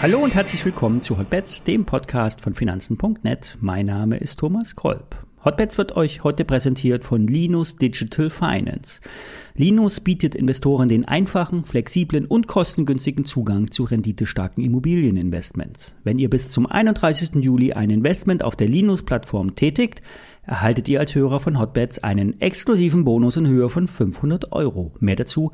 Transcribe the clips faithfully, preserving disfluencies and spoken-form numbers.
Hallo und herzlich willkommen zu Hotbets, dem Podcast von Finanzen punkt net. Mein Name ist Thomas Kolb. Hotbets wird euch heute präsentiert von Linus Digital Finance. Linus bietet Investoren den einfachen, flexiblen und kostengünstigen Zugang zu renditestarken Immobilieninvestments. Wenn ihr bis zum einunddreißigsten Juli ein Investment auf der Linus-Plattform tätigt, erhaltet ihr als Hörer von Hotbets einen exklusiven Bonus in Höhe von fünfhundert Euro. Mehr dazu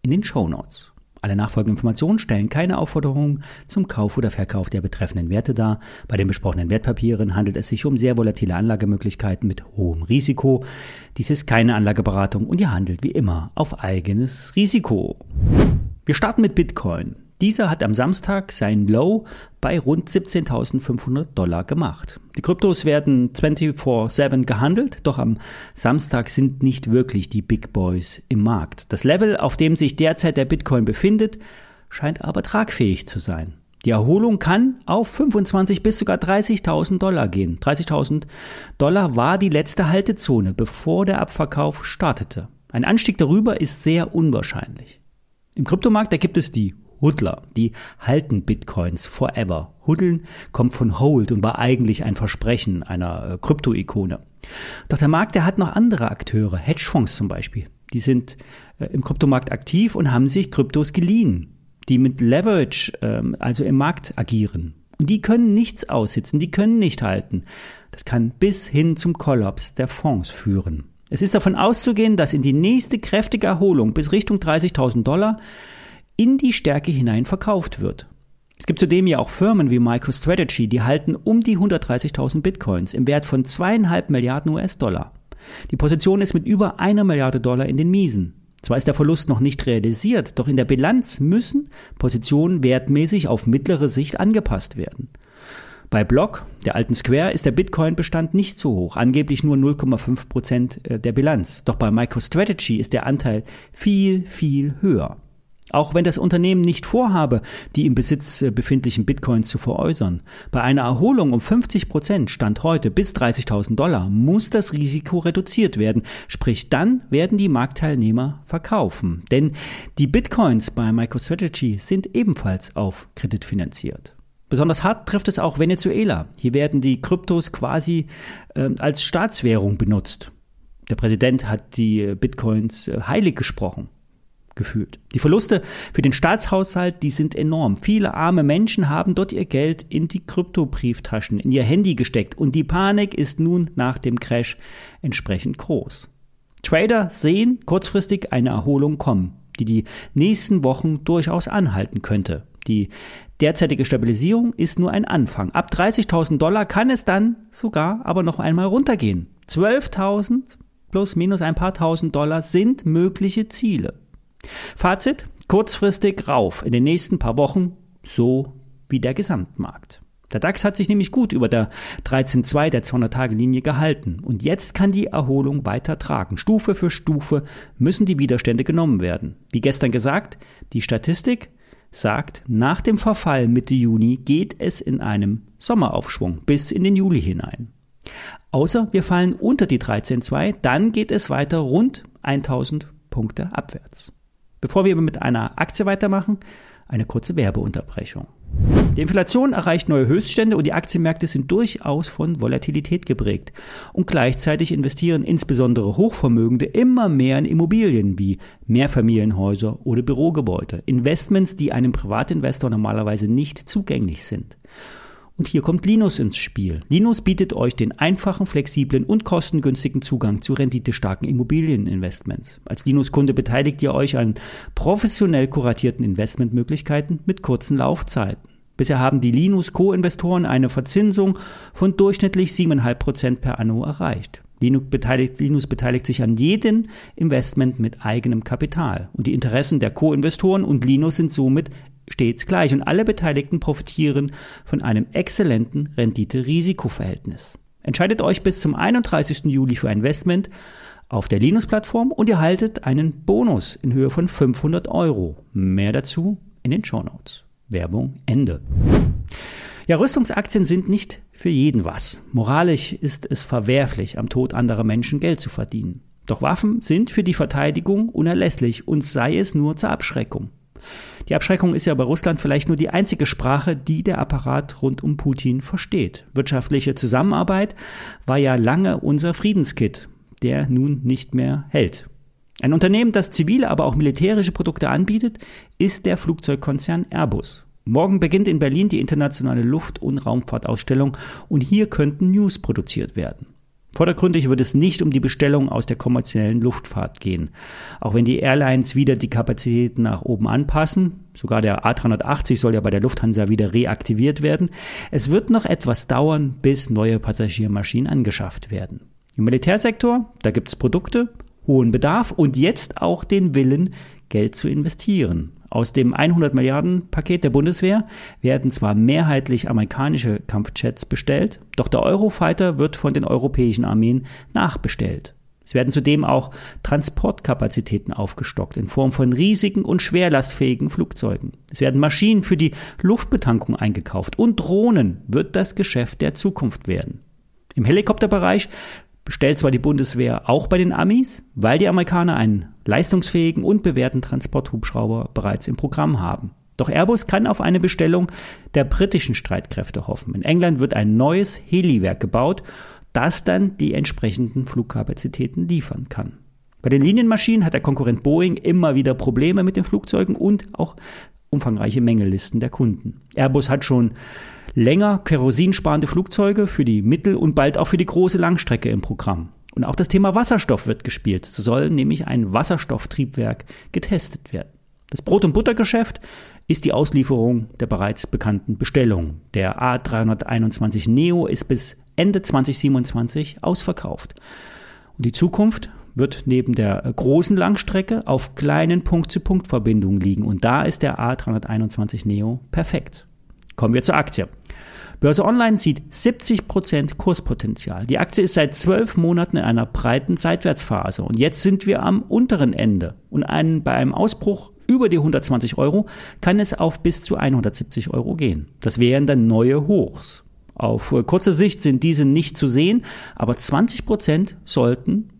in den Shownotes. Alle nachfolgenden Informationen stellen keine Aufforderung zum Kauf oder Verkauf der betreffenden Werte dar. Bei den besprochenen Wertpapieren handelt es sich um sehr volatile Anlagemöglichkeiten mit hohem Risiko. Dies ist keine Anlageberatung und ihr handelt wie immer auf eigenes Risiko. Wir starten mit Bitcoin. Dieser hat am Samstag sein Low bei rund siebzehntausendfünfhundert Dollar gemacht. Die Kryptos werden vierundzwanzig sieben gehandelt, doch am Samstag sind nicht wirklich die Big Boys im Markt. Das Level, auf dem sich derzeit der Bitcoin befindet, scheint aber tragfähig zu sein. Die Erholung kann auf fünfundzwanzig bis sogar dreißigtausend Dollar gehen. dreißigtausend Dollar war die letzte Haltezone, bevor der Abverkauf startete. Ein Anstieg darüber ist sehr unwahrscheinlich. Im Kryptomarkt, da gibt es die Hodler, die halten Bitcoins forever. Hodeln kommt von Hold und war eigentlich ein Versprechen einer Krypto-Ikone. Doch der Markt, der hat noch andere Akteure, Hedgefonds zum Beispiel. Die sind äh, im Kryptomarkt aktiv und haben sich Kryptos geliehen, die mit Leverage, äh, also im Markt agieren. Und die können nichts aussitzen, die können nicht halten. Das kann bis hin zum Kollaps der Fonds führen. Es ist davon auszugehen, dass in die nächste kräftige Erholung bis Richtung dreißigtausend Dollar in die Stärke hinein verkauft wird. Es gibt zudem ja auch Firmen wie MicroStrategy, die halten um die hundertdreißigtausend Bitcoins im Wert von zweieinhalb Milliarden U S Dollar. Die Position ist mit über einer Milliarde Dollar in den Miesen. Zwar ist der Verlust noch nicht realisiert, doch in der Bilanz müssen Positionen wertmäßig auf mittlere Sicht angepasst werden. Bei Block, der alten Square, ist der Bitcoin-Bestand nicht so hoch, angeblich nur null Komma fünf Prozent der Bilanz. Doch bei MicroStrategy ist der Anteil viel, viel höher. Auch wenn das Unternehmen nicht vorhabe, die im Besitz befindlichen Bitcoins zu veräußern. Bei einer Erholung um fünfzig Prozent Stand heute bis dreißigtausend Dollar muss das Risiko reduziert werden. Sprich, dann werden die Marktteilnehmer verkaufen. Denn die Bitcoins bei MicroStrategy sind ebenfalls auf Kredit finanziert. Besonders hart trifft es auch Venezuela. Hier werden die Kryptos quasi äh, als Staatswährung benutzt. Der Präsident hat die Bitcoins äh, heilig gesprochen. Gefühlt. Die Verluste für den Staatshaushalt, die sind enorm. Viele arme Menschen haben dort ihr Geld in die Kryptobrieftaschen, in ihr Handy gesteckt und die Panik ist nun nach dem Crash entsprechend groß. Trader sehen kurzfristig eine Erholung kommen, die die nächsten Wochen durchaus anhalten könnte. Die derzeitige Stabilisierung ist nur ein Anfang. Ab dreißigtausend Dollar kann es dann sogar aber noch einmal runtergehen. zwölftausend plus minus ein paar tausend Dollar sind mögliche Ziele. Fazit, kurzfristig rauf in den nächsten paar Wochen, so wie der Gesamtmarkt. Der DAX hat sich nämlich gut über der dreizehn Komma zwei der zweihundert-Tage-Linie gehalten und jetzt kann die Erholung weiter tragen. Stufe für Stufe müssen die Widerstände genommen werden. Wie gestern gesagt, die Statistik sagt, nach dem Verfall Mitte Juni geht es in einem Sommeraufschwung bis in den Juli hinein. Außer wir fallen unter die dreizehn Komma zwei, dann geht es weiter rund tausend Punkte abwärts. Bevor wir mit einer Aktie weitermachen, eine kurze Werbeunterbrechung. Die Inflation erreicht neue Höchststände und die Aktienmärkte sind durchaus von Volatilität geprägt. Und gleichzeitig investieren insbesondere Hochvermögende immer mehr in Immobilien wie Mehrfamilienhäuser oder Bürogebäude. Investments, die einem Privatinvestor normalerweise nicht zugänglich sind. Und hier kommt Linus ins Spiel. Linus bietet euch den einfachen, flexiblen und kostengünstigen Zugang zu renditestarken Immobilieninvestments. Als Linus-Kunde beteiligt ihr euch an professionell kuratierten Investmentmöglichkeiten mit kurzen Laufzeiten. Bisher haben die Linus-Co-Investoren eine Verzinsung von durchschnittlich sieben Komma fünf Prozent per anno erreicht. Linus beteiligt, Linus beteiligt sich an jedem Investment mit eigenem Kapital. Und die Interessen der Co-Investoren und Linus sind somit stets gleich und alle Beteiligten profitieren von einem exzellenten Rendite-Risiko-Verhältnis. Entscheidet euch bis zum einunddreißigsten Juli für ein Investment auf der Linus-Plattform und ihr erhaltet einen Bonus in Höhe von fünfhundert Euro. Mehr dazu in den Shownotes. Werbung Ende. Ja, Rüstungsaktien sind nicht für jeden was. Moralisch ist es verwerflich, am Tod anderer Menschen Geld zu verdienen. Doch Waffen sind für die Verteidigung unerlässlich und sei es nur zur Abschreckung. Die Abschreckung ist ja bei Russland vielleicht nur die einzige Sprache, die der Apparat rund um Putin versteht. Wirtschaftliche Zusammenarbeit war ja lange unser Friedenskit, der nun nicht mehr hält. Ein Unternehmen, das zivile, aber auch militärische Produkte anbietet, ist der Flugzeugkonzern Airbus. Morgen beginnt in Berlin die internationale Luft- und Raumfahrtausstellung und hier könnten News produziert werden. Vordergründig wird es nicht um die Bestellung aus der kommerziellen Luftfahrt gehen. Auch wenn die Airlines wieder die Kapazitäten nach oben anpassen, sogar der A dreihundertachtzig soll ja bei der Lufthansa wieder reaktiviert werden, es wird noch etwas dauern, bis neue Passagiermaschinen angeschafft werden. Im Militärsektor, da gibt es Produkte, hohen Bedarf und jetzt auch den Willen, Geld zu investieren. Aus dem hundert Milliarden Paket der Bundeswehr werden zwar mehrheitlich amerikanische Kampfjets bestellt, doch der Eurofighter wird von den europäischen Armeen nachbestellt. Es werden zudem auch Transportkapazitäten aufgestockt in Form von riesigen und schwerlastfähigen Flugzeugen. Es werden Maschinen für die Luftbetankung eingekauft und Drohnen wird das Geschäft der Zukunft werden. Im Helikopterbereich bestellt zwar die Bundeswehr auch bei den Amis, weil die Amerikaner einen leistungsfähigen und bewährten Transporthubschrauber bereits im Programm haben. Doch Airbus kann auf eine Bestellung der britischen Streitkräfte hoffen. In England wird ein neues Heliwerk gebaut, das dann die entsprechenden Flugkapazitäten liefern kann. Bei den Linienmaschinen hat der Konkurrent Boeing immer wieder Probleme mit den Flugzeugen und auch umfangreiche Mängellisten der Kunden. Airbus hat schon länger kerosinsparende Flugzeuge für die Mittel- und bald auch für die große Langstrecke im Programm. Und auch das Thema Wasserstoff wird gespielt. Es soll nämlich ein Wasserstofftriebwerk getestet werden. Das Brot- und Buttergeschäft ist die Auslieferung der bereits bekannten Bestellung. Der A dreihunderteinundzwanzig neo ist bis Ende zweitausendsiebenundzwanzig ausverkauft. Und die Zukunft wird neben der großen Langstrecke auf kleinen Punkt-zu-Punkt-Verbindungen liegen. Und da ist der A dreihunderteinundzwanzig neo perfekt. Kommen wir zur Aktie. Börse Online sieht siebzig Prozent Kurspotenzial. Die Aktie ist seit zwölf Monaten in einer breiten Seitwärtsphase. Und jetzt sind wir am unteren Ende. Und einen, bei einem Ausbruch über die hundertzwanzig Euro kann es auf bis zu hundertsiebzig Euro gehen. Das wären dann neue Hochs. Auf kurze Sicht sind diese nicht zu sehen, aber zwanzig Prozent sollten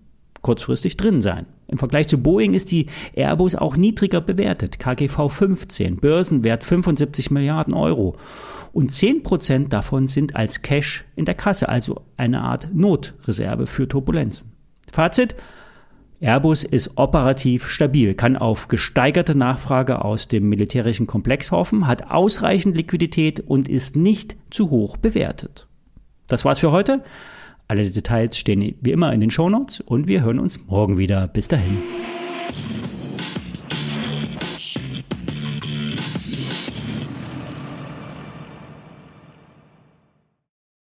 kurzfristig drin sein. Im Vergleich zu Boeing ist die Airbus auch niedriger bewertet. K G V fünfzehn, Börsenwert fünfundsiebzig Milliarden Euro. Und zehn Prozent davon sind als Cash in der Kasse, also eine Art Notreserve für Turbulenzen. Fazit: Airbus ist operativ stabil, kann auf gesteigerte Nachfrage aus dem militärischen Komplex hoffen, hat ausreichend Liquidität und ist nicht zu hoch bewertet. Das war's für heute. Alle Details stehen wie immer in den Shownotes und wir hören uns morgen wieder. Bis dahin.